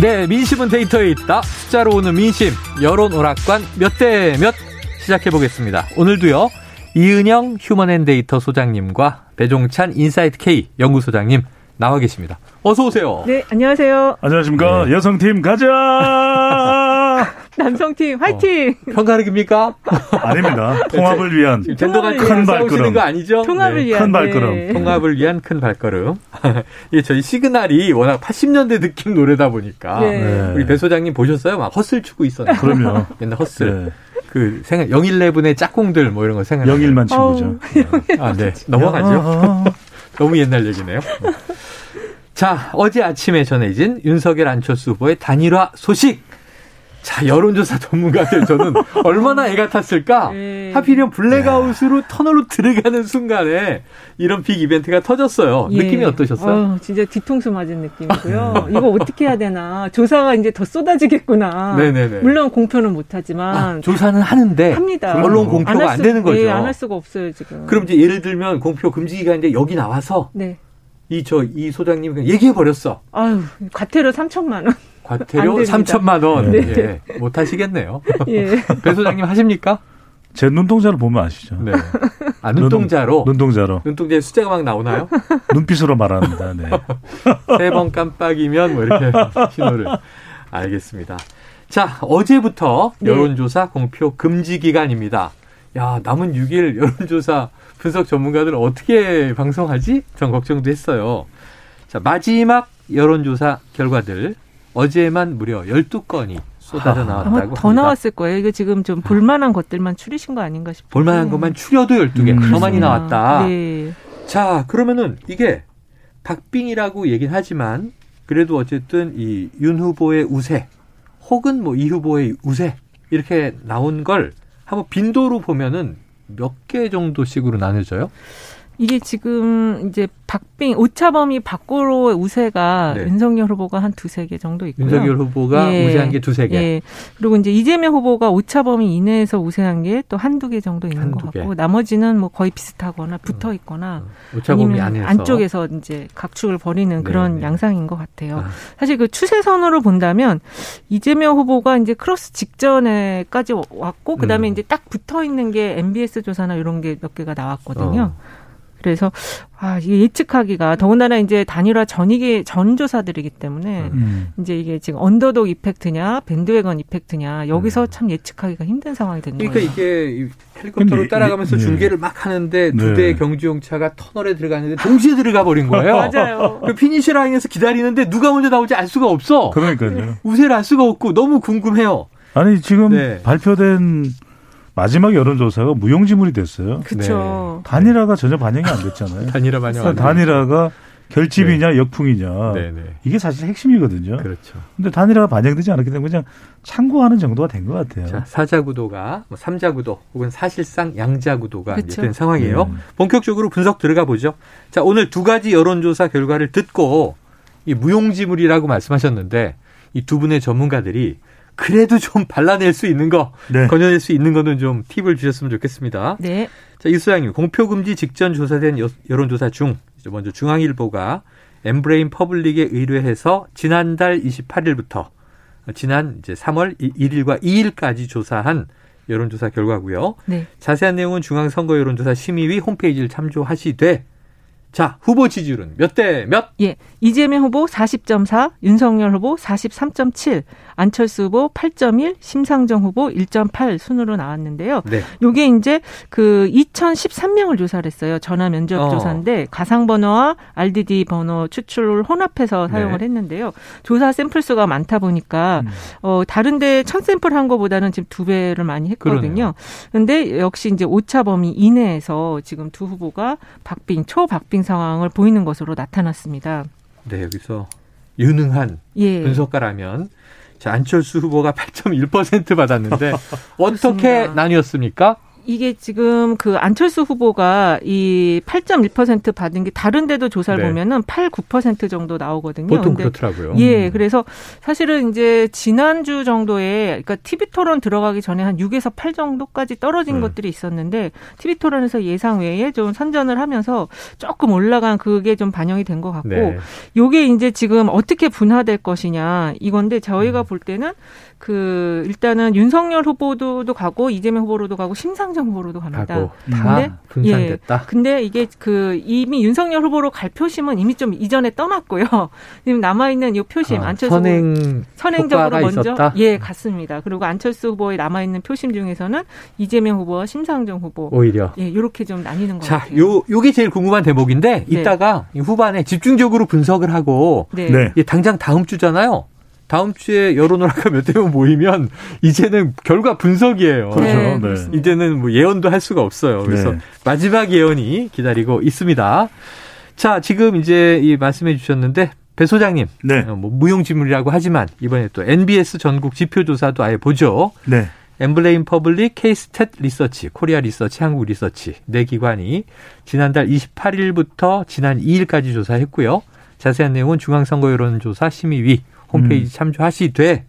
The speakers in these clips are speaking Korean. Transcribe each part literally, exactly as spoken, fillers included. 네, 민심은 데이터에 있다. 숫자로 오는 민심, 여론 오락관 몇 대 몇 시작해보겠습니다. 오늘도요, 이은영 휴먼앤데이터 소장님과 배종찬 인사이트 K 연구소장님 나와 계십니다. 어서 오세요. 네, 안녕하세요. 안녕하십니까. 네. 여성팀 가자. 남성팀 화이팅. 어, 편가르기입니까? 아닙니다. 통합을 위한 큰 발걸음. 거 아니죠? 통합을 네. 위한 큰 발걸음. 네. 통합을 위한 큰 발걸음. 예, 저희 시그널이 워낙 팔십 년대 느낌 노래다 보니까 네. 네. 우리 배 소장님 보셨어요? 막 헛슬 추고 있었는데. 그럼요. 옛날 헛슬. 네. 그 생각 영일레븐의 짝꿍들 뭐 이런 거 생각. 영일만 친구죠. 아, 네. 넘어가죠. 너무 옛날 얘기네요. 자, 어제 아침에 전해진 윤석열 안철수 후보의 단일화 소식. 자, 여론조사 전문가들 저는 얼마나 애가 탔을까? 네. 하필이면 블랙아웃으로 터널로 들어가는 순간에 이런 빅 이벤트가 터졌어요. 예. 느낌이 어떠셨어요? 어, 진짜 뒤통수 맞은 느낌이고요. 이거 어떻게 해야 되나. 조사가 이제 더 쏟아지겠구나. 네네네. 물론 공표는 못하지만. 아, 조사는 하는데. 합니다. 언론 공표가 안, 안 수, 되는 거죠. 예, 안 할 수가 없어요, 지금. 그럼 이제 예를 들면 공표 금지 기간인데 여기 나와서. 네. 이, 저, 이 소장님 얘기해버렸어. 아유, 과태료 삼천만 원. 과태료 삼천만 원. 네. 네. 예, 못 하시겠네요. 예. 배 소장님 하십니까? 제 눈동자를 보면 아시죠. 네. 아, 눈동자로? 눈동자로. 눈동자에 숫자가 막 나오나요? 눈빛으로 말합니다. 네. 세 번 깜빡이면 뭐 이렇게 신호를. 알겠습니다. 자, 어제부터 네. 여론조사 공표 금지 기간입니다. 야, 남은 육 일 여론조사 분석 전문가들 어떻게 방송하지? 전 걱정도 했어요. 자, 마지막 여론조사 결과들. 어제만 무려 열두 건이 쏟아져 나왔다고 아, 합니다. 더 나왔을 거예요. 이거 지금 좀 볼만한 것들만 추리신 거 아닌가 싶어요. 볼만한 것만 추려도 열두 개. 음, 더 많이 나왔다. 네. 자, 그러면은 이게 박빙이라고 얘기는 하지만 그래도 어쨌든 이 윤 후보의 우세 혹은 뭐 이 후보의 우세 이렇게 나온 걸 한번 빈도로 보면은 몇 개 정도씩으로 나눠져요? 이게 지금 이제 박빙 오차범위 밖으로의 우세가 네. 윤석열 후보가 한 두세 개 정도 있고요. 윤석열 후보가 예. 우세한 게 두세 개. 예. 그리고 이제 이재명 후보가 오차범위 이내에서 우세한 게 또 한두 개 정도 있는 것 같고 개. 나머지는 뭐 거의 비슷하거나 붙어 있거나 음. 오차범위 안에서 안쪽에서 이제 각축을 벌이는 그런 네네. 양상인 것 같아요. 아. 사실 그 추세선으로 본다면 이재명 후보가 이제 크로스 직전에까지 왔고 그다음에 음. 이제 딱 붙어 있는 게 엠비에스 조사나 이런 게 몇 개가 나왔거든요. 어. 그래서 아 이게 예측하기가 더군다나 이제 단일화 전이기 전조사들이기 때문에 음. 이제 이게 지금 언더독 이펙트냐 밴드웨건 이펙트냐 여기서 음. 참 예측하기가 힘든 상황이 된 거예요. 그러니까 이게 헬리콥터로 따라가면서 네. 중계를 막 하는데 네. 두 대의 경주용차가 터널에 들어가는데 동시에 들어가 버린 거예요. 맞아요. 피니시 라인에서 기다리는데 누가 먼저 나올지 알 수가 없어. 그러니까요. 우세를 알 수가 없고 너무 궁금해요. 아니 지금 네. 발표된. 마지막 여론조사가 무용지물이 됐어요. 그렇죠. 네. 단일화가 전혀 반영이 안 됐잖아요. 단일화 반영. 안 단일화가 결집이냐 네. 역풍이냐. 네, 네. 이게 사실 핵심이거든요. 그렇죠. 근데 단일화가 반영되지 않았기 때문에 그냥 참고하는 정도가 된 것 같아요. 자, 사자구도가 뭐 삼자구도 혹은 사실상 양자구도가 그렇죠. 된 상황이에요. 네. 본격적으로 분석 들어가 보죠. 자, 오늘 두 가지 여론조사 결과를 듣고 이 무용지물이라고 말씀하셨는데 이 두 분의 전문가들이 그래도 좀 발라낼 수 있는 거, 네. 건져낼 수 있는 거는 좀 팁을 주셨으면 좋겠습니다. 네. 자, 이 소장님, 공표금지 직전 조사된 여, 여론조사 중, 먼저 중앙일보가 엠브레인 퍼블릭에 의뢰해서 지난달 이십팔 일부터 지난 이제 삼월 일일과 이일까지 조사한 여론조사 결과고요. 네. 자세한 내용은 중앙선거여론조사 심의위 홈페이지를 참조하시되, 자, 후보 지지율은 몇 대 몇? 예. 이재명 후보 사십 점 사, 윤석열 후보 사십삼 점 칠, 안철수 후보 팔 점 일, 심상정 후보 일 점 팔 순으로 나왔는데요. 네. 요게 이제 그 이천십삼 명을 조사를 했어요. 전화 면접 어. 조사인데 가상번호와 알디디 번호 추출을 혼합해서 사용을 네. 했는데요. 조사 샘플 수가 많다 보니까 음. 어, 다른데 천 샘플 한 거보다는 지금 두 배를 많이 했거든요. 그런데 역시 이제 오차 범위 이내에서 지금 두 후보가 박빙, 초박빙 상황을 보이는 것으로 나타났습니다. 네, 여기서 유능한 예. 분석가라면 자, 안철수 후보가 팔 점 일 퍼센트 받았는데 어떻게 나뉘었습니까? 이게 지금 그 안철수 후보가 이 팔 점 일 퍼센트 받은 게 다른 데도 조사를 네. 보면은 팔, 구 퍼센트 정도 나오거든요. 보통 근데 그렇더라고요. 예. 그래서 사실은 이제 지난주 정도에 그러니까 티비 토론 들어가기 전에 한 육에서 팔 정도까지 떨어진 음. 것들이 있었는데 티비 토론에서 예상 외에 좀 선전을 하면서 조금 올라간 그게 좀 반영이 된 것 같고 네. 요게 이제 지금 어떻게 분화될 것이냐 이건데 저희가 음. 볼 때는 그 일단은 윤석열 후보도 가고 이재명 후보로도 가고 심상정 후보로도 갑니다. 가고 다 분산됐다. 예, 근데 이게 그 이미 윤석열 후보로 갈 표심은 이미 좀 이전에 떠났고요. 지금 남아 있는 이 표심 아, 안철수 선행 후보, 선행적으로 먼저 있었다? 예 갔습니다. 그리고 안철수 후보에 남아 있는 표심 중에서는 이재명 후보와 심상정 후보 오히려 예 이렇게 좀 나뉘는 것 같아요. 요 요게 제일 궁금한 대목인데 네. 이따가 후반에 집중적으로 분석을 하고 네. 네. 예, 당장 다음 주잖아요. 다음 주에 여론오락가 몇 대면 모이면 이제는 결과 분석이에요. 그렇죠. 네. 네. 이제는 뭐 예언도 할 수가 없어요. 그래서 네. 마지막 예언이 기다리고 있습니다. 자, 지금 이제 이 말씀해 주셨는데 배 소장님, 네. 뭐 무용지물이라고 하지만 이번에 또 엔 비 에스 전국 지표조사도 아예 보죠. 네. 엠브레인 퍼블릭, 케이스탯 리서치, 코리아 리서치, 한국 리서치 네 기관이 지난달 이십팔 일부터 지난 이 일까지 조사했고요. 자세한 내용은 중앙선거여론조사 심의위. 홈페이지 음. 참조하시되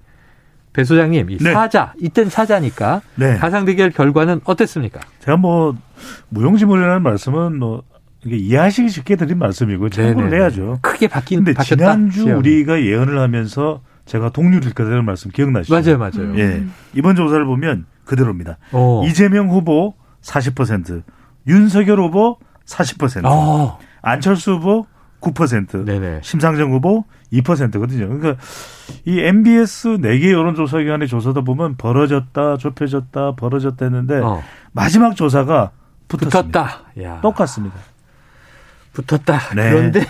배 소장님 이 네. 사자 이땐 사자니까 네. 가상 대결 결과는 어땠습니까? 제가 뭐 무용지물이라는 말씀은 뭐 이게 이해하시기 쉽게 드린 말씀이고 참고를 해야죠. 크게 바뀐 근데 바뀌었다. 지난주 시험은. 우리가 예언을 하면서 제가 동률일 거라는 말씀 기억나시죠? 맞아요, 맞아요. 음. 예, 이번 조사를 보면 그대로입니다. 오. 이재명 후보 사십 퍼센트, 윤석열 후보 사십 퍼센트, 오. 안철수 후보 구 퍼센트, 네네. 심상정 후보 이 퍼센트거든요. 그러니까 이 엠비에스 네 개 여론조사기관의 조사다 보면 벌어졌다, 좁혀졌다, 벌어졌다 했는데 어. 마지막 조사가 붙었습니다. 붙었다. 야. 똑같습니다. 붙었다. 네. 그런데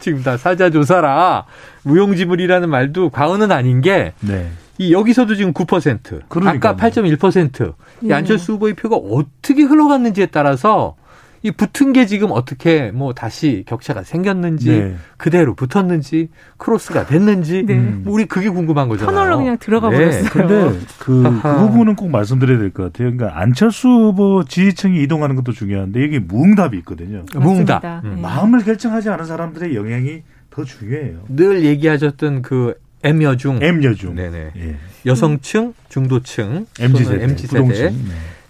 지금 다 사자조사라 무용지물이라는 말도 과언은 아닌 게 네. 이 여기서도 지금 구 퍼센트, 그러니까요. 아까 팔 점 일 퍼센트 음. 이 안철수 후보의 표가 어떻게 흘러갔는지에 따라서 이 붙은 게 지금 어떻게 뭐 다시 격차가 생겼는지 네. 그대로 붙었는지 크로스가 됐는지 네. 뭐 우리 그게 궁금한 거잖아요. 터널로 그냥 들어가 네. 버렸어요. 그런데 그, 그 부분은 꼭 말씀드려야 될 것 같아요. 그러니까 안철수 후보 지지층이 이동하는 것도 중요한데 여기 무응답이 있거든요. 무응답. 음. 마음을 결정하지 않은 사람들의 영향이 더 중요해요. 늘 얘기하셨던 그 M 여중, M 여중, 네네 예. 여성층, 중도층, 엠지 세대, 엠지 세대. 네.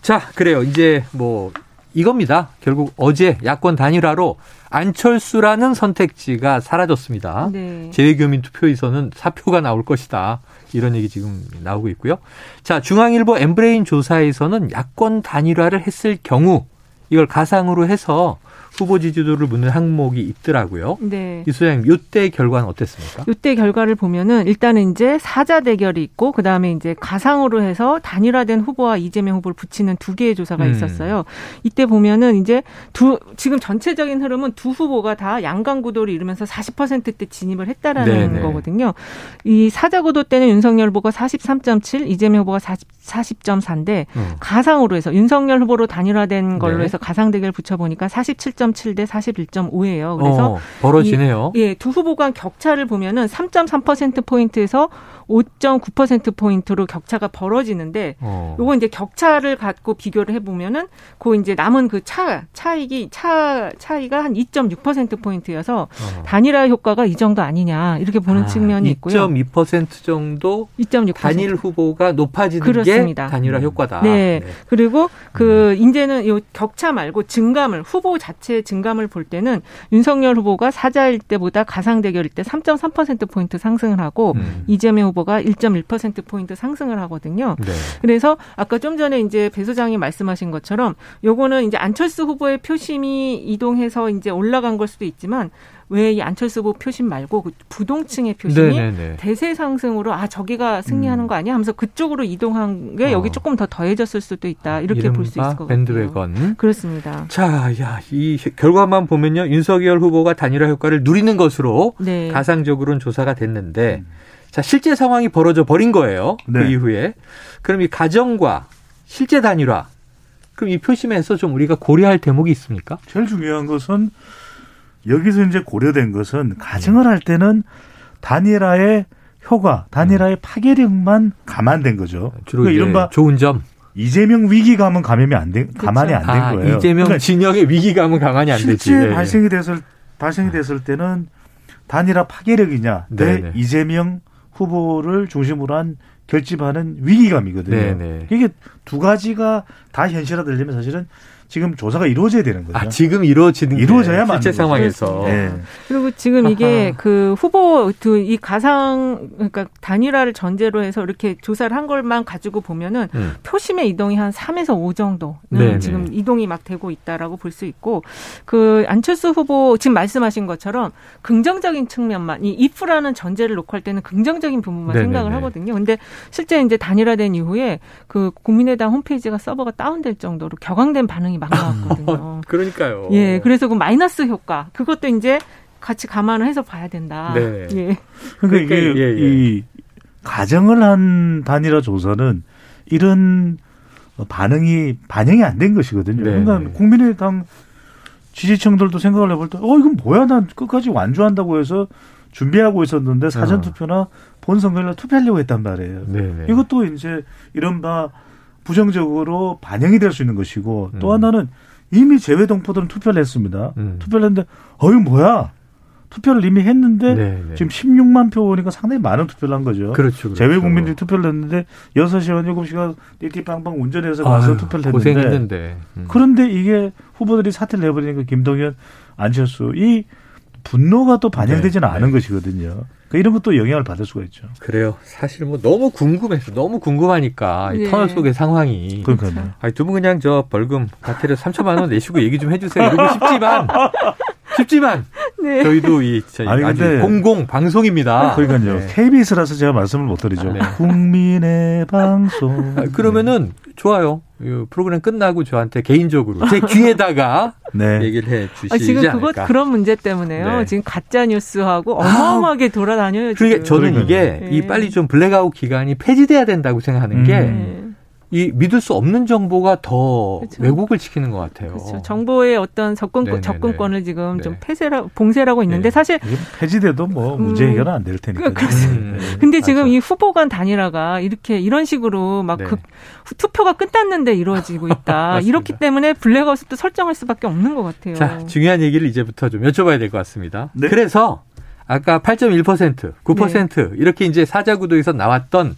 자, 그래요. 이제 뭐. 이겁니다. 결국 어제 야권 단일화로 안철수라는 선택지가 사라졌습니다. 네. 재외교민 투표에서는 사표가 나올 것이다. 이런 얘기 지금 나오고 있고요. 자, 중앙일보 엠브레인 조사에서는 야권 단일화를 했을 경우 이걸 가상으로 해서 후보 지지도를 묻는 항목이 있더라고요. 네. 이 소장님, 이때 결과는 어땠습니까? 이때 결과를 보면은 일단은 이제 사자 대결이 있고 그 다음에 이제 가상으로 해서 단일화된 후보와 이재명 후보를 붙이는 두 개의 조사가 음. 있었어요. 이때 보면은 이제 두 지금 전체적인 흐름은 두 후보가 다 양강 구도를 이루면서 사십 퍼센트대 진입을 했다라는 네네. 거거든요. 이 사자 구도 때는 윤석열 후보가 사십삼 점 칠, 이재명 후보가 사십, 사십 점 사인데 음. 가상으로 해서 윤석열 후보로 단일화된 걸로 네. 해서 가상 대결 붙여보니까 사십칠 점 칠 대 사십일 점 오예요. 그래서 어, 벌어지네요. 이, 예, 두 후보 간 격차를 보면은 삼 점 삼 퍼센트 포인트에서 오 점 구 퍼센트 포인트로 격차가 벌어지는데 어. 요거 이제 격차를 갖고 비교를 해 보면은 그 이제 남은 그 차 차익이 차 차이가 한 이 점 육 퍼센트 포인트여서 어. 단일화 효과가 이 정도 아니냐. 이렇게 보는 아, 측면이 있고요. 이 점 이 퍼센트 정도 이 점 육 퍼센트. 단일 후보가 높아지는 그렇습니다. 게 단일화 효과다. 네. 네. 그리고 그 음. 이제는 요 격차 말고 증감을 후보 자체 증감을 볼 때는 윤석열 후보가 사자일 때보다 가상 대결일 때 삼 점 삼 퍼센트 포인트 상승을 하고 음. 이재명 후보 가 일 점 일 퍼센트 포인트 상승을 하거든요. 네. 그래서 아까 좀 전에 이제 배 소장이 말씀하신 것처럼 요거는 이제 안철수 후보의 표심이 이동해서 이제 올라간 걸 수도 있지만 왜 이 안철수 후보 표심 말고 그 부동층의 표심이 네네네. 대세 상승으로 아 저기가 승리하는 음. 거 아니야 하면서 그쪽으로 이동한 게 어. 여기 조금 더 더해졌을 수도 있다. 이렇게 볼 수 있을 것 밴드웨건. 같아요. 그렇습니다. 자, 야, 이 결과만 보면요. 윤석열 후보가 단일화 효과를 누리는 것으로 네. 가상적으로는 조사가 됐는데 음. 자, 실제 상황이 벌어져 버린 거예요. 네. 그 이후에. 그럼 이 가정과 실제 단일화. 그럼 이 표심에서 좀 우리가 고려할 대목이 있습니까? 제일 중요한 것은 여기서 이제 고려된 것은 가정을 할 때는 단일화의 효과, 단일화의 음. 파괴력만 감안된 거죠. 주로 그러니까 이른바 좋은 점. 이재명 위기감은 감염이 안 된, 그렇죠. 가만히 안 된 아, 거예요. 이재명 그러니까 진영의 위기감은 가만히 안 되지. 실제 발생이 됐을, 발생이 됐을 때는 단일화 파괴력이냐, 네, 네. 이재명 후보를 중심으로 한 결집하는 위기감이거든요. 네, 네. 이게 두 가지가 다 현실화되려면 사실은 지금 조사가 이루어져야 되는 거죠. 아, 지금 이루어지는 이루어져야 맞는 실제 상황에서. 네. 그리고 지금 이게 아하. 그 후보 이 가상 그러니까 단일화를 전제로 해서 이렇게 조사를 한 것만 가지고 보면은 음. 표심의 이동이 한 삼에서 오 정도는 네네. 지금 이동이 막 되고 있다라고 볼 수 있고 그 안철수 후보 지금 말씀하신 것처럼 긍정적인 측면만 이 if라는 전제를 놓고 할 때는 긍정적인 부분만 네네네. 생각을 하거든요. 근데 실제 이제 단일화된 이후에 그 국민의당 홈페이지가 서버가 다운될 정도로 격앙된 반응이 막 나왔거든요. 그러니까요. 예, 그래서 그 마이너스 효과 그것도 이제 같이 감안을 해서 봐야 된다. 네. 예. 그러니까 이게 예, 예. 이 가정을 한 단일화 조사는 이런 반응이 반영이 안 된 것이거든요. 네. 그러니까 국민의당 지지층들도 생각을 해볼 때, 어 이건 뭐야? 난 끝까지 완주한다고 해서 준비하고 있었는데 사전 투표나 본 선거일날 투표하려고 했단 말이에요. 네. 이것도 이제 이른바 부정적으로 반영이 될 수 있는 것이고 또 음. 하나는 이미 제외동포들은 투표를 했습니다. 음. 투표를 했는데 어이 뭐야. 투표를 이미 했는데 네네. 지금 십육만 표 오니까 상당히 많은 투표를 한 거죠. 그렇죠. 그렇죠. 제외국민들이 투표를 했는데 여섯 시간 일곱 시간 띠띠빵빵 운전해서 가서 아유, 투표를 했는데. 고생했는데. 음. 그런데 이게 후보들이 사퇴를 해버리니까 김동연, 안철수 이 분노가 또 반영되지는 네, 않은 네. 것이거든요. 그러니까 이런 것도 영향을 받을 수가 있죠. 그래요. 사실 뭐 너무 궁금해서 너무 궁금하니까 네. 이 터널 속의 상황이. 그러니까요. 아니, 두 분 그냥 저 벌금 과태료 삼천만 원 내시고 얘기 좀 해주세요. 이러고 싶지만 쉽지만 네. 저희도 이 아니, 아주 공공 방송입니다. 그러니까요. 네. 케이비에스라서 제가 말씀을 못 드리죠. 아, 네. 국민의 방송. 아, 그러면은 좋아요. 프로그램 끝나고 저한테 개인적으로 제 귀에다가 네. 얘기를 해 주시지 않을까. 지금 그것 않을까. 그런 문제 때문에요. 네. 지금 가짜 뉴스하고 어마어마하게 돌아다녀요. 그러니까 저는 이게 네. 이 빨리 좀 블랙아웃 기간이 폐지돼야 된다고 생각하는 음. 게. 네. 이 믿을 수 없는 정보가 더 그렇죠. 왜곡을 시키는 것 같아요. 그렇죠. 정보의 어떤 접근권, 접근권을 지금 네. 좀 폐쇄라, 봉쇄라고 있는데 네. 사실 폐지돼도 뭐 음, 문제 해결은 안 될 테니까. 그런데 음, 네. 지금 이 후보 간 단일화가 이렇게 이런 식으로 막 네. 그, 투표가 끝났는데 이루어지고 있다. 이렇기 때문에 블랙아웃도 설정할 수밖에 없는 것 같아요. 자, 중요한 얘기를 이제부터 좀 여쭤봐야 될 것 같습니다. 네. 그래서 아까 팔 점 일 퍼센트, 구 퍼센트 네. 이렇게 이제 사자구도에서 나왔던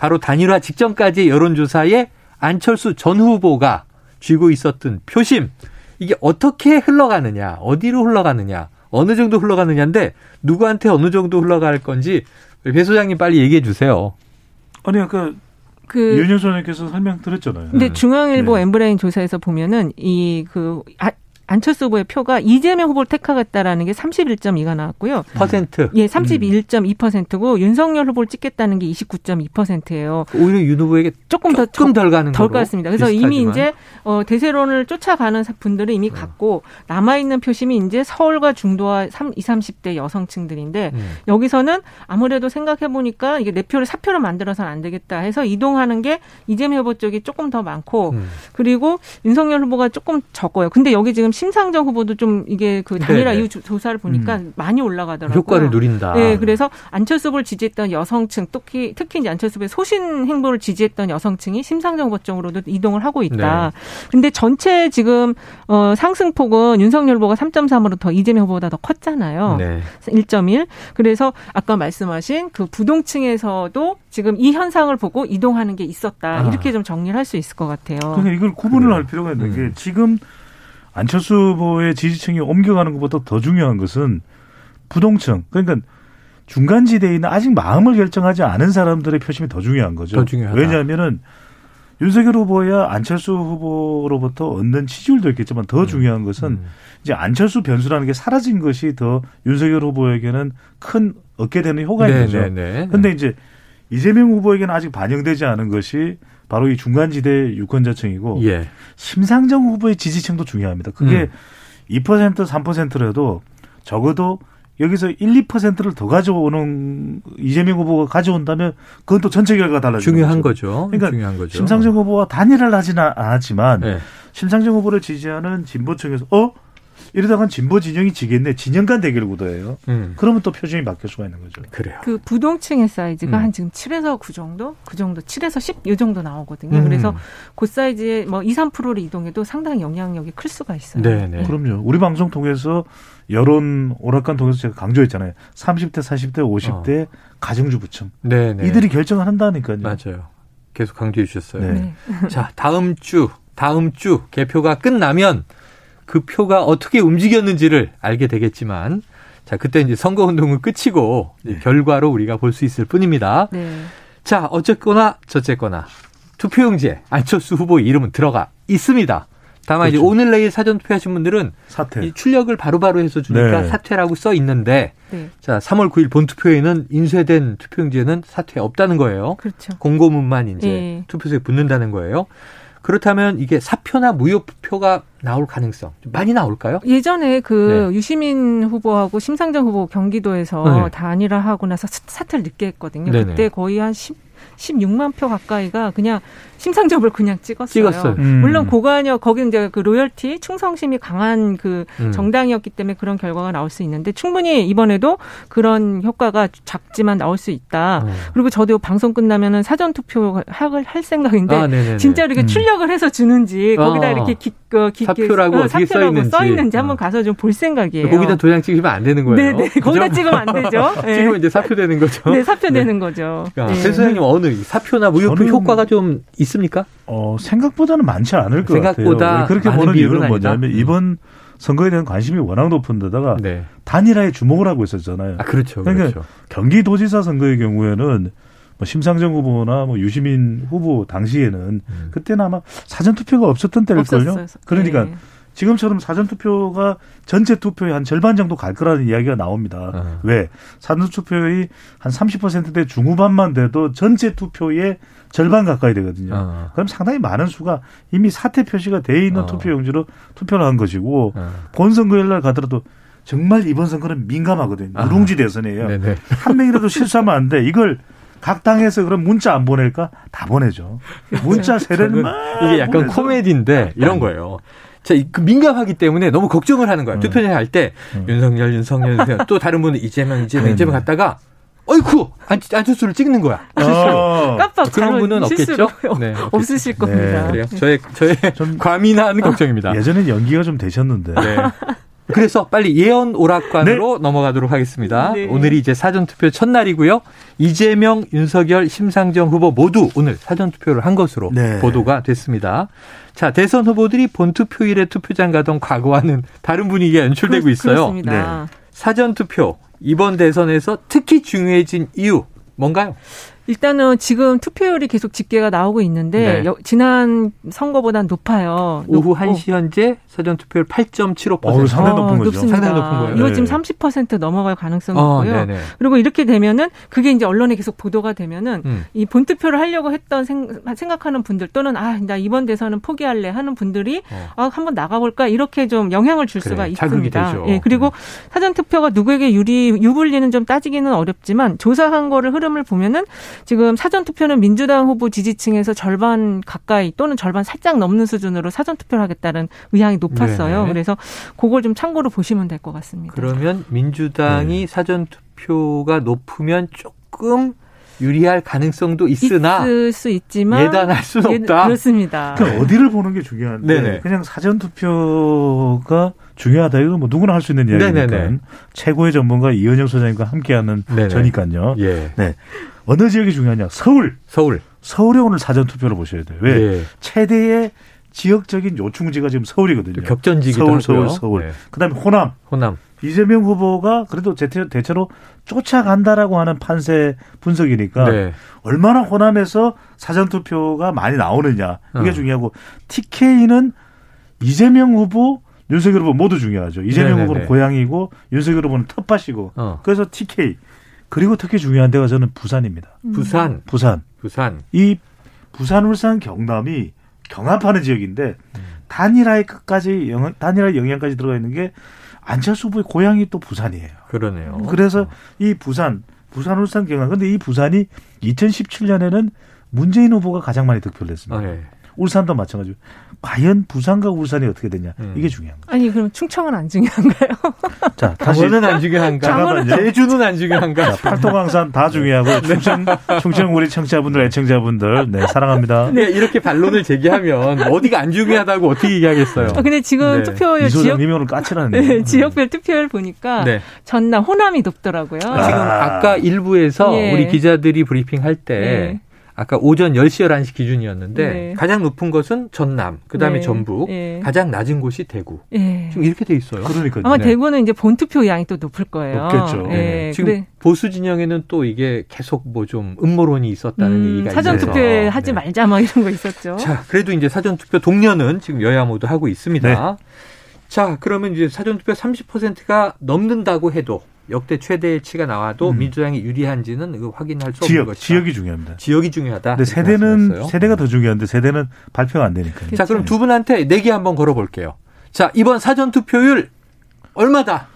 바로 단일화 직전까지 여론조사에 안철수 전 후보가 쥐고 있었던 표심. 이게 어떻게 흘러가느냐, 어디로 흘러가느냐, 어느 정도 흘러가느냐인데 누구한테 어느 정도 흘러갈 건지 배 소장님 빨리 얘기해 주세요. 아니 아까 그 윤여정 소장님께서 설명 들었잖아요. 근데 중앙일보 네. 엠브레인 조사에서 보면은 이 그 아, 안철수 후보의 표가 이재명 후보를 택하겠다라는 게 삼십일 점 이가 나왔고요. 퍼센트. 예, 삼십일 점 이 퍼센트고 윤석열 후보를 찍겠다는 게 이십구 점 이 퍼센트예요. 오히려 윤 후보에게 조금 더 조금 덜 가는 덜 갔습니다. 그래서 비슷하지만. 이미 이제 어, 대세론을 쫓아가는 분들은 이미 어. 갔고 남아 있는 표심이 이제 서울과 중도와 삼, 이십, 삼십 대 여성층들인데 음. 여기서는 아무래도 생각해 보니까 이게 내 표를 사표로 만들어서는 안 되겠다 해서 이동하는 게 이재명 후보 쪽이 조금 더 많고 음. 그리고 윤석열 후보가 조금 적어요. 근데 여기 지금 심상정 후보도 좀 이게 그 단일화 이후 조사를 보니까 음. 많이 올라가더라고요. 효과를 누린다. 네, 그래서 안철수 후보를 지지했던 여성층, 특히 특히 이제 안철수 후보의 소신 행보를 지지했던 여성층이 심상정 후보 쪽으로도 이동을 하고 있다. 그런데 네. 전체 지금 어, 상승폭은 윤석열 후보가 삼 점 삼으로 더 이재명 후보보다 더 컸잖아요. 네. 일 점 일. 그래서 아까 말씀하신 그 부동층에서도 지금 이 현상을 보고 이동하는 게 있었다. 아. 이렇게 좀 정리를 할 수 있을 것 같아요. 그러니까 이걸 구분을 네. 할 필요가 있는 게 음. 지금. 안철수 후보의 지지층이 옮겨가는 것보다 더 중요한 것은 부동층. 그러니까 중간지대에 있는 아직 마음을 결정하지 않은 사람들의 표심이 더 중요한 거죠. 더 중요하다. 왜냐하면 윤석열 후보야 안철수 후보로부터 얻는 지지율도 있겠지만 더 음. 중요한 것은 음. 이제 안철수 변수라는 게 사라진 것이 더 윤석열 후보에게는 큰 얻게 되는 효과인 네네, 거죠. 그런데 이제 이재명 후보에게는 아직 반영되지 않은 것이 바로 이 중간지대 유권자층이고 예. 심상정 후보의 지지층도 중요합니다. 그게 음. 이 퍼센트, 삼 퍼센트라도 적어도 여기서 일, 이 퍼센트를 더 가져오는 이재명 후보가 가져온다면 그건 또 전체 결과가 달라지는 중요한 거죠. 거죠. 그러니까 중요한 거죠. 심상정 후보와 단일화를 하지는 않았지만 예. 심상정 후보를 지지하는 진보층에서 어? 이러다간 진보 진영이 지겠네. 진영 간 대결 구도예요. 음. 그러면 또 표정이 바뀔 수가 있는 거죠. 그래요. 그 부동층의 사이즈가 음. 한 지금 칠에서 구 정도? 그 정도, 칠에서 십 이 정도 나오거든요. 음. 그래서 그 사이즈에 뭐 이, 삼 퍼센트를 이동해도 상당히 영향력이 클 수가 있어요. 네, 네. 그럼요. 우리 방송 통해서 여론 오락관 통해서 제가 강조했잖아요. 삼십 대, 사십 대, 오십 대 어. 가정주부층. 네, 네. 이들이 결정한다니까요. 맞아요. 계속 강조해 주셨어요. 네. 네. 자, 다음 주, 다음 주 개표가 끝나면 그 표가 어떻게 움직였는지를 알게 되겠지만, 자, 그때 이제 선거운동은 끝이고, 네. 결과로 우리가 볼 수 있을 뿐입니다. 네. 자, 어쨌거나, 저쨌거나, 투표용지에 안철수 후보의 이름은 들어가 있습니다. 다만, 그렇죠. 이제 오늘 내일 사전투표 하신 분들은 사퇴. 이 출력을 바로바로 해서 주니까 네. 사퇴라고 써 있는데, 네. 자, 삼월 구일 본투표에는 인쇄된 투표용지에는 사퇴 없다는 거예요. 그렇죠. 공고문만 이제 네. 투표소에 붙는다는 거예요. 그렇다면 이게 사표나 무효표가 나올 가능성 많이 나올까요? 예전에 그 네. 유시민 후보하고 심상정 후보 경기도에서 네. 단일화 하고 나서 사퇴를 늦게 했거든요. 네네. 그때 거의 한 십, 십육만 표 가까이가 그냥 심상정을 그냥 찍었어요. 찍었어요. 음. 물론 고관여 거기 이제 그 로열티 충성심이 강한 그 음. 정당이었기 때문에 그런 결과가 나올 수 있는데 충분히 이번에도 그런 효과가 작지만 나올 수 있다. 음. 그리고 저도 방송 끝나면은 사전 투표 할 생각인데 아, 진짜 이렇게 음. 출력을 해서 주는지 거기다 아. 이렇게 기, 어, 기, 사표라고 어, 사표라고 써 있는지, 써 있는지 한번 가서 좀 볼 생각이에요. 거기다 도장 찍으면 안 되는 거예요. 네네. 그죠? 거기다 찍으면 안 되죠. 네. 찍으면 이제 사표되는 거죠. 네, 사표되는 네. 거죠. 그러니까. 네. 선생님 어느 사표나 무효표 효과가 좀 있습니까? 어, 생각보다는 많지 않을 것 생각보다 같아요. 그렇게 보는 이유는 뭐냐면 이번 선거에 대한 관심이 워낙 높은 데다가 네. 단일화에 주목을 하고 있었잖아요. 아, 그렇죠. 그러니까 그렇죠. 경기도지사 선거의 경우에는 뭐 심상정 후보나 뭐 유시민 후보 당시에는 음. 그때는 아마 사전투표가 없었던 때일걸요. 그러니까 네. 지금처럼 사전투표가 전체 투표의 한 절반 정도 갈 거라는 이야기가 나옵니다. 어. 왜? 사전투표의 한 삼십 퍼센트대 중후반만 돼도 전체 투표의 절반 가까이 되거든요. 어. 그럼 상당히 많은 수가 이미 사퇴 표시가 돼 있는 어. 투표용지로 투표를 한 것이고 어. 본선거일 날 가더라도 정말 이번 선거는 민감하거든요. 누룽지 대선이에요. 네네. 한 명이라도 실수하면 안 돼. 이걸 각 당에서 그럼 문자 안 보낼까? 다 보내죠. 문자 세례는 막 이게 약간 보내서. 코미디인데 이런 거예요. 자, 그 민감하기 때문에 너무 걱정을 하는 거예요. 음. 투표를 할 때 음. 윤석열, 윤석열, 윤석열 또 다른 분은 이재명, 이재명, 이재명 갔다가 어이쿠 안, 안철수를 찍는 거야. 어. 깜빡 그런 분은 없겠죠. 네, 없으실 네. 겁니다. 네. 그래요. 저의 저의 과민한 걱정입니다. 예전엔 연기가 좀 되셨는데. 네. 그래서 빨리 예언 오락관으로 네. 넘어가도록 하겠습니다. 네. 오늘이 이제 사전투표 첫날이고요. 이재명, 윤석열, 심상정 후보 모두 오늘 사전투표를 한 것으로 네. 보도가 됐습니다. 자, 대선 후보들이 본투표일에 투표장 가던 과거와는 다른 분위기가 연출되고 그렇, 있어요. 그렇습니다. 네. 사전투표, 이번 대선에서 특히 중요해진 이유, 뭔가요? 일단은 지금 투표율이 계속 집계가 나오고 있는데 네. 지난 선거보다 높아요. 오후 한 시 현재 사전투표율 팔 점 칠오 퍼센트. 어, 상당히 높은 어, 거죠. 높습니다. 상당히 높은 거예요. 이거 지금 삼십 퍼센트 넘어갈 가능성이 어, 있고요. 네네. 그리고 이렇게 되면은 그게 이제 언론에 계속 보도가 되면은 음. 이 본투표를 하려고 했던 생, 생각하는 분들 또는 아, 나 이번 대선은 포기할래 하는 분들이 어. 아, 한번 나가볼까 이렇게 좀 영향을 줄 그래, 수가 있습니다. 자극이 되죠. 예, 그리고 음. 사전투표가 누구에게 유리, 유불리는 좀 따지기는 어렵지만 조사한 거를 흐름을 보면은 지금 사전투표는 민주당 후보 지지층에서 절반 가까이 또는 절반 살짝 넘는 수준으로 사전투표를 하겠다는 의향이 높았어요. 네네. 그래서 그걸 좀 참고로 보시면 될 것 같습니다. 그러면 민주당이 네. 사전투표가 높으면 조금 유리할 가능성도 있으나 있을 수 있지만 예단할 수는 없다. 예, 그렇습니다. 그러니까 어디를 보는 게 중요한데 네네. 그냥 사전투표가 중요하다. 이건 뭐 누구나 할 수 있는 이야기니까 최고의 전문가 이은영 소장님과 함께하는 네네. 저니까요. 예. 네. 어느 지역이 중요하냐? 서울. 서울. 서울에 오늘 사전투표를 보셔야 돼요. 왜? 예. 최대의 지역적인 요충지가 지금 서울이거든요. 격전지기도 서울, 하고요. 서울, 서울. 네. 그다음에 호남. 호남. 이재명 후보가 그래도 대체로 쫓아간다라고 하는 판세 분석이니까 네. 얼마나 호남에서 사전투표가 많이 나오느냐. 이게 어. 중요하고 티케이는 이재명 후보, 윤석열 후보 모두 중요하죠. 이재명 네네네. 후보는 고향이고 윤석열 후보는 텃밭이고. 어. 그래서 티케이. 그리고 특히 중요한 데가 저는 부산입니다. 부산. 부산. 부산. 이 부산, 울산, 경남이 경합하는 지역인데 음. 단일화의 끝까지 영향, 단일화의 영향까지 들어가 있는 게 안철수 후보의 고향이 또 부산이에요. 그러네요. 그래서 어. 이 부산, 부산, 울산, 경남. 그런데 이 부산이 이천십칠 년에는 문재인 후보가 가장 많이 득표를 했습니다. 아, 네. 울산도 마찬가지고 과연 부산과 울산이 어떻게 되냐. 음. 이게 중요한 거예요. 아니 그럼 충청은 안 중요한가요? 자, 다시 강원은 안 중요한가? 제주는 안 중요한가? 자, 팔도강산 다 중요하고 충청, 충청 우리 청취자분들, 애청자분들 네, 사랑합니다. 네, 이렇게 반론을 제기하면 어디가 안 중요하다고 어떻게 얘기하겠어요? 아, 근데 지금 네. 투표율 지역 오늘 까칠하네요. 네, 지역별 투표율 보니까 네. 전남, 호남이 높더라고요. 아. 지금 아까 일부에서 예. 우리 기자들이 브리핑할 때 예. 아까 오전 열 시 열한 시 기준이었는데 네. 가장 높은 것은 전남, 그다음에 네. 전북, 네. 가장 낮은 곳이 대구. 네. 지금 이렇게 돼 있어요. 그러니까요. 아마 네. 대구는 이제 본투표 양이 또 높을 거예요. 높겠죠. 네. 네. 지금 그래. 보수 진영에는 또 이게 계속 뭐 좀 음모론이 있었다는 음, 얘기가 있어요. 사전 투표 하지 네. 말자 막 이런 거 있었죠. 자, 그래도 이제 사전 투표 동료는 지금 여야 모두 하고 있습니다. 네. 자, 그러면 이제 사전 투표 삼십 퍼센트가 넘는다고 해도 역대 최대치가 나와도 음. 민주당이 유리한지는 확인할 수 지역, 없는 것이다. 지역이 중요합니다. 지역이 중요하다. 근데 세대는 말씀했어요. 세대가 더 중요한데 세대는 발표가 안 되니까요. 자, 그럼 두 분한테 내기 한번 걸어볼게요. 자, 이번 사전 투표율 얼마다?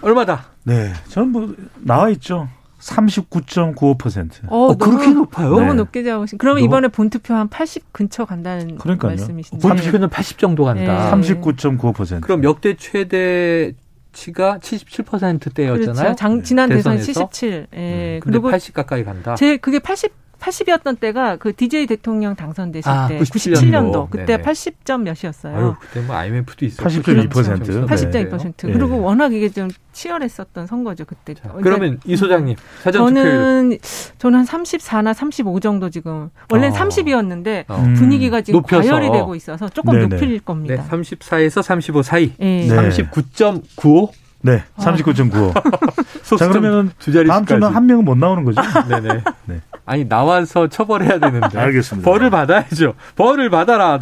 얼마다? 네, 저는 뭐 나와 있죠. 삼십구 점 구십오 퍼센트. 어, 어, 그렇게 너무, 높아요? 너무 네. 높게 잡으신. 그러면 이번에 본투표 한 팔십 근처 간다는 말씀이신데. 본투표는 팔십 정도 간다. 네. 삼십구 점 구십오 퍼센트. 그럼 역대 최대치가 칠십칠 퍼센트대였잖아요. 그렇죠. 장, 지난 네. 대선 칠십칠. 예. 음, 그리고 팔십 가까이 간다. 제 그게 팔십, 팔십이었던 때가 그 디제이 대통령 당선되실 아, 때 구십칠 년도. 구십칠 년도. 그때 네네. 팔십 점 몇이었어요. 아유, 그때 뭐 아이엠에프도 있었고. 팔십 점 이 퍼센트. 팔십 점 이 퍼센트. 네. 그리고 워낙 이게 좀 치열했었던 선거죠, 그때. 자, 그러면 이 소장님, 사전 저는, 투표율. 저는 한 삼십사나 삼십오 정도 지금. 원래는 어. 삼십이었는데 어. 분위기가 지금 높여서. 과열이 되고 있어서 조금 네네. 높일 겁니다. 네, 삼십사에서 삼십오 사이. 네. 삼십구 점 구오. 네, 삼십구 점 구오. 아. 자, 그러면 두 자리 다음 주는 한 명은 못 나오는 거죠? 네네. 네. 아니, 나와서 처벌해야 되는데. 알겠습니다. 벌을 받아야죠. 벌을 받아라.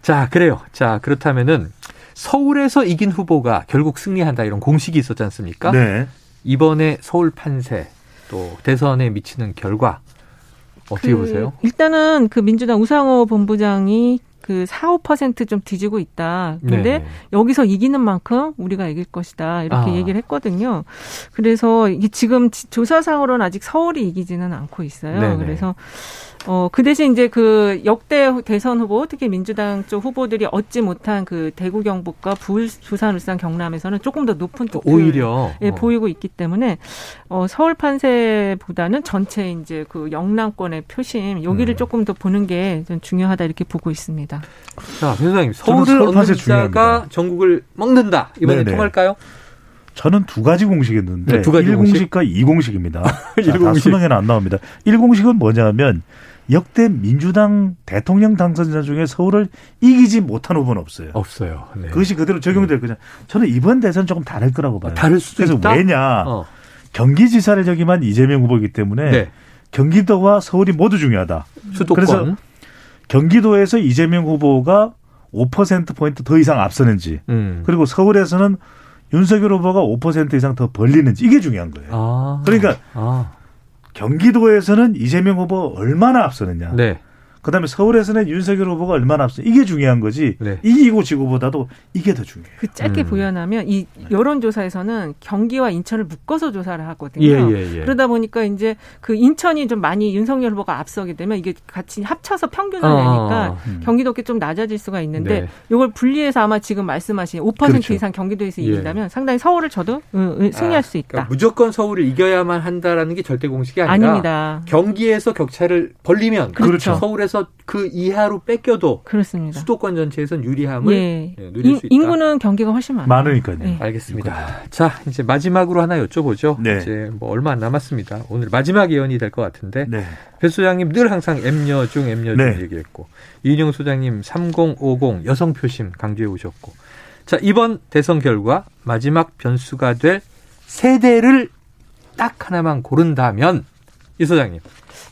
자, 그래요. 자, 그렇다면은 서울에서 이긴 후보가 결국 승리한다 이런 공식이 있었지 않습니까? 네. 이번에 서울 판세 또 대선에 미치는 결과 어떻게 그, 보세요? 일단은 그 민주당 우상호 본부장이 그 사, 오 퍼센트 좀 뒤지고 있다. 근데 네. 여기서 이기는 만큼 우리가 이길 것이다. 이렇게 아. 얘기를 했거든요. 그래서 이게 지금 조사상으로는 아직 서울이 이기지는 않고 있어요. 네네. 그래서 어, 그 대신 이제 그 역대 대선 후보, 특히 민주당 쪽 후보들이 얻지 못한 그 대구 경북과 부울, 부산, 울산, 경남에서는 조금 더 높은 투표율을 오히려 예, 어. 보이고 있기 때문에 어, 서울 판세보다는 전체 이제 그 영남권의 표심 여기를 음. 조금 더 보는 게 좀 중요하다 이렇게 보고 있습니다. 자, 선생님, 서울을 얻는 자가 중요합니다. 전국을 먹는다. 이번에 네네. 통할까요? 저는 두 가지 공식이 있는데 네, 두 가지 일 공식과 공식? 이 공식입니다. 일 공식. 다 수능에는 안 나옵니다. 일 공식은 뭐냐면 역대 민주당 대통령 당선자 중에 서울을 이기지 못한 후보는 없어요. 없어요. 네. 그것이 그대로 적용될 거냐. 저는 이번 대선 조금 다를 거라고 봐요. 다를 수도 그래서 있다? 왜냐. 어. 경기지사를 적임한 이재명 후보이기 때문에 네. 경기도와 서울이 모두 중요하다. 수도권. 그래서 경기도에서 이재명 후보가 오 퍼센트 포인트 더 이상 앞서는지 음. 그리고 서울에서는 윤석열 후보가 오 퍼센트 이상 더 벌리는지 이게 중요한 거예요. 아. 그러니까. 아. 경기도에서는 이재명 후보 얼마나 앞서느냐. 네. 그다음에 서울에서는 윤석열 후보가 얼마나 앞서. 이게 중요한 거지. 네. 이기고 지고보다도 이게 더 중요해요. 그 짧게 음. 부연하면 이 여론조사에서는 경기와 인천을 묶어서 조사를 하거든요. 예, 예, 예. 그러다 보니까 이제 그 인천이 좀 많이 윤석열 후보가 앞서게 되면 이게 같이 합쳐서 평균을 아, 내니까 음. 경기도께 좀 낮아질 수가 있는데 네. 이걸 분리해서 아마 지금 말씀하신 오 퍼센트 그렇죠. 이상 경기도에서 이긴다면 예. 상당히 서울을 저도 승리할 아, 수 있다. 그러니까 무조건 서울을 이겨야만 한다라는 게 절대 공식이 아니라 아닙니다. 경기에서 격차를 벌리면 그렇죠. 서울에서 그 이하로 뺏겨도 그렇습니다. 수도권 전체에선 유리함을 예. 예, 누릴 인, 수 있다. 인구는 경기가 훨씬 많아요. 많으니까요. 예. 알겠습니다. 인구는. 자, 이제 마지막으로 하나 여쭤보죠. 네. 이제 뭐 얼마 안 남았습니다. 오늘 마지막 예언이 될 것 같은데 네. 배 소장님 늘 항상 엠여 중 엠여 중 네. 얘기했고 이은영 소장님 삼공오공 여성 표심 강조해 오셨고 자 이번 대선 결과 마지막 변수가 될 세대를 딱 하나만 고른다면 이 소장님.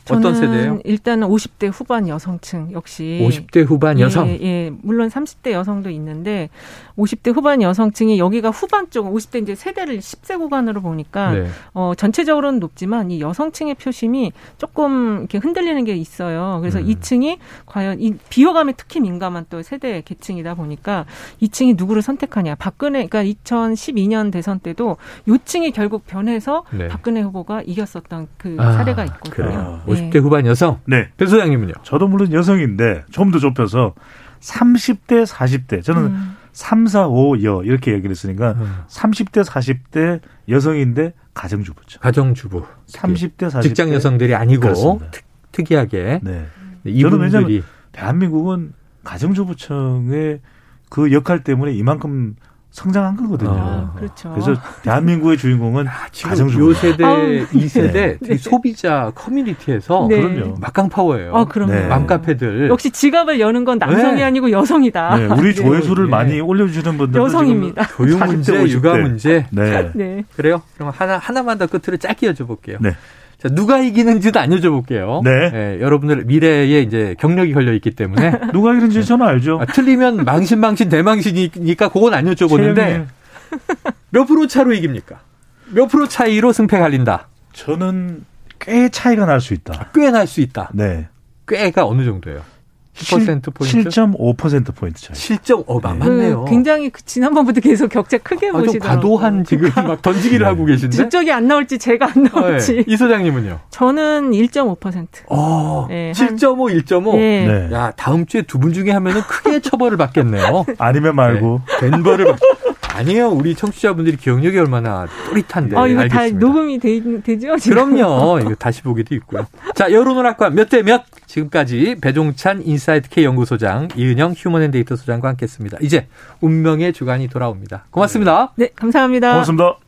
어떤 세대예요? 일단은 오십 대 후반 여성층 역시. 오십 대 후반 여성? 예, 예. 물론 삼십 대 여성도 있는데 오십 대 후반 여성층이 여기가 후반 쪽 오십 대 이제 세대를 십 세 구간으로 보니까 네. 어, 전체적으로는 높지만 이 여성층의 표심이 조금 이렇게 흔들리는 게 있어요. 그래서 음. 이 층이 과연 이 비호감에 특히 민감한 또 세대 계층이다 보니까 이 층이 누구를 선택하냐. 박근혜 그러니까 이천십이 년 대선 때도 이 층이 결국 변해서 네. 박근혜 후보가 이겼었던 그 아, 사례가 있거든요. 그래요. 좁혀서. 오십 대 후반 여성. 네. 배 소장님은요? 저도 물론 여성인데 좀 더 좁혀서 삼십 대, 사십 대. 저는 음. 삼, 사, 오, 여 이렇게 얘기를 했으니까 음. 삼십 대, 사십 대 여성인데 가정주부죠. 가정주부. 삼십 대, 사십 대. 직장 여성들이 아니고 특, 특이하게. 네. 저는 왜냐하면 대한민국은 가정주부청의 그 역할 때문에 이만큼 성장한 거거든요. 아, 그렇죠. 그래서 대한민국의 주인공은 아, 가정주부. 요 세대, 아유, 이 세대 네. 소비자 커뮤니티에서 네. 그럼요. 막강 파워예요. 어, 그럼요. 네. 맘카페들. 역시 지갑을 여는 건 남성이 네. 아니고 여성이다. 네. 우리 조회수를 네. 많이 올려주시는 분들 여성입니다. 교육 문제, 육아 문제. 네. 네. 그래요? 그럼 하나 하나만 더 끝으로 짧게 여쭤볼게요. 네. 자, 누가 이기는지도 안 여쭤볼게요. 네. 네. 여러분들 미래에 이제 경력이 걸려있기 때문에. 누가 이기는지 네. 저는 알죠. 아, 틀리면 망신망신 대망신이니까 그건 안 여쭤보는데. 몇 프로 차로 이깁니까? 몇 프로 차이로 승패 갈린다? 저는 꽤 차이가 날 수 있다. 꽤 날 수 있다. 네. 꽤가 어느 정도예요? 십 퍼센트 포인트? 칠 점 오 퍼센트 포인트 차이. 칠 점 오, 네. 맞네요. 굉장히 지난번부터 계속 격차 크게 아, 보시더라고요. 좀 과도한 지금 막 던지기를 네. 하고 계신데. 저쪽이 안 나올지 제가 안 나올지. 네. 이 소장님은요? 저는 일 점 오 퍼센트. 어, 네, 칠 점 오, 일 점 오. 네. 네. 야, 다음 주에 두 분 중에 하면은 크게 처벌을 받겠네요. 아니면 말고. 네. 벤버를 받 아니에요. 우리 청취자분들이 기억력이 얼마나 또릿한데. 어, 이거 알겠습니다. 다 녹음이 되, 되죠? 지금? 그럼요. 이거 다시 보기도 있고요. 자, 여론오락관 몇 대 몇. 지금까지 배종찬 인사이트 K 연구소장, 이은영 휴먼앤데이터 소장과 함께했습니다. 이제 운명의 주간이 돌아옵니다. 고맙습니다. 네, 감사합니다. 고맙습니다.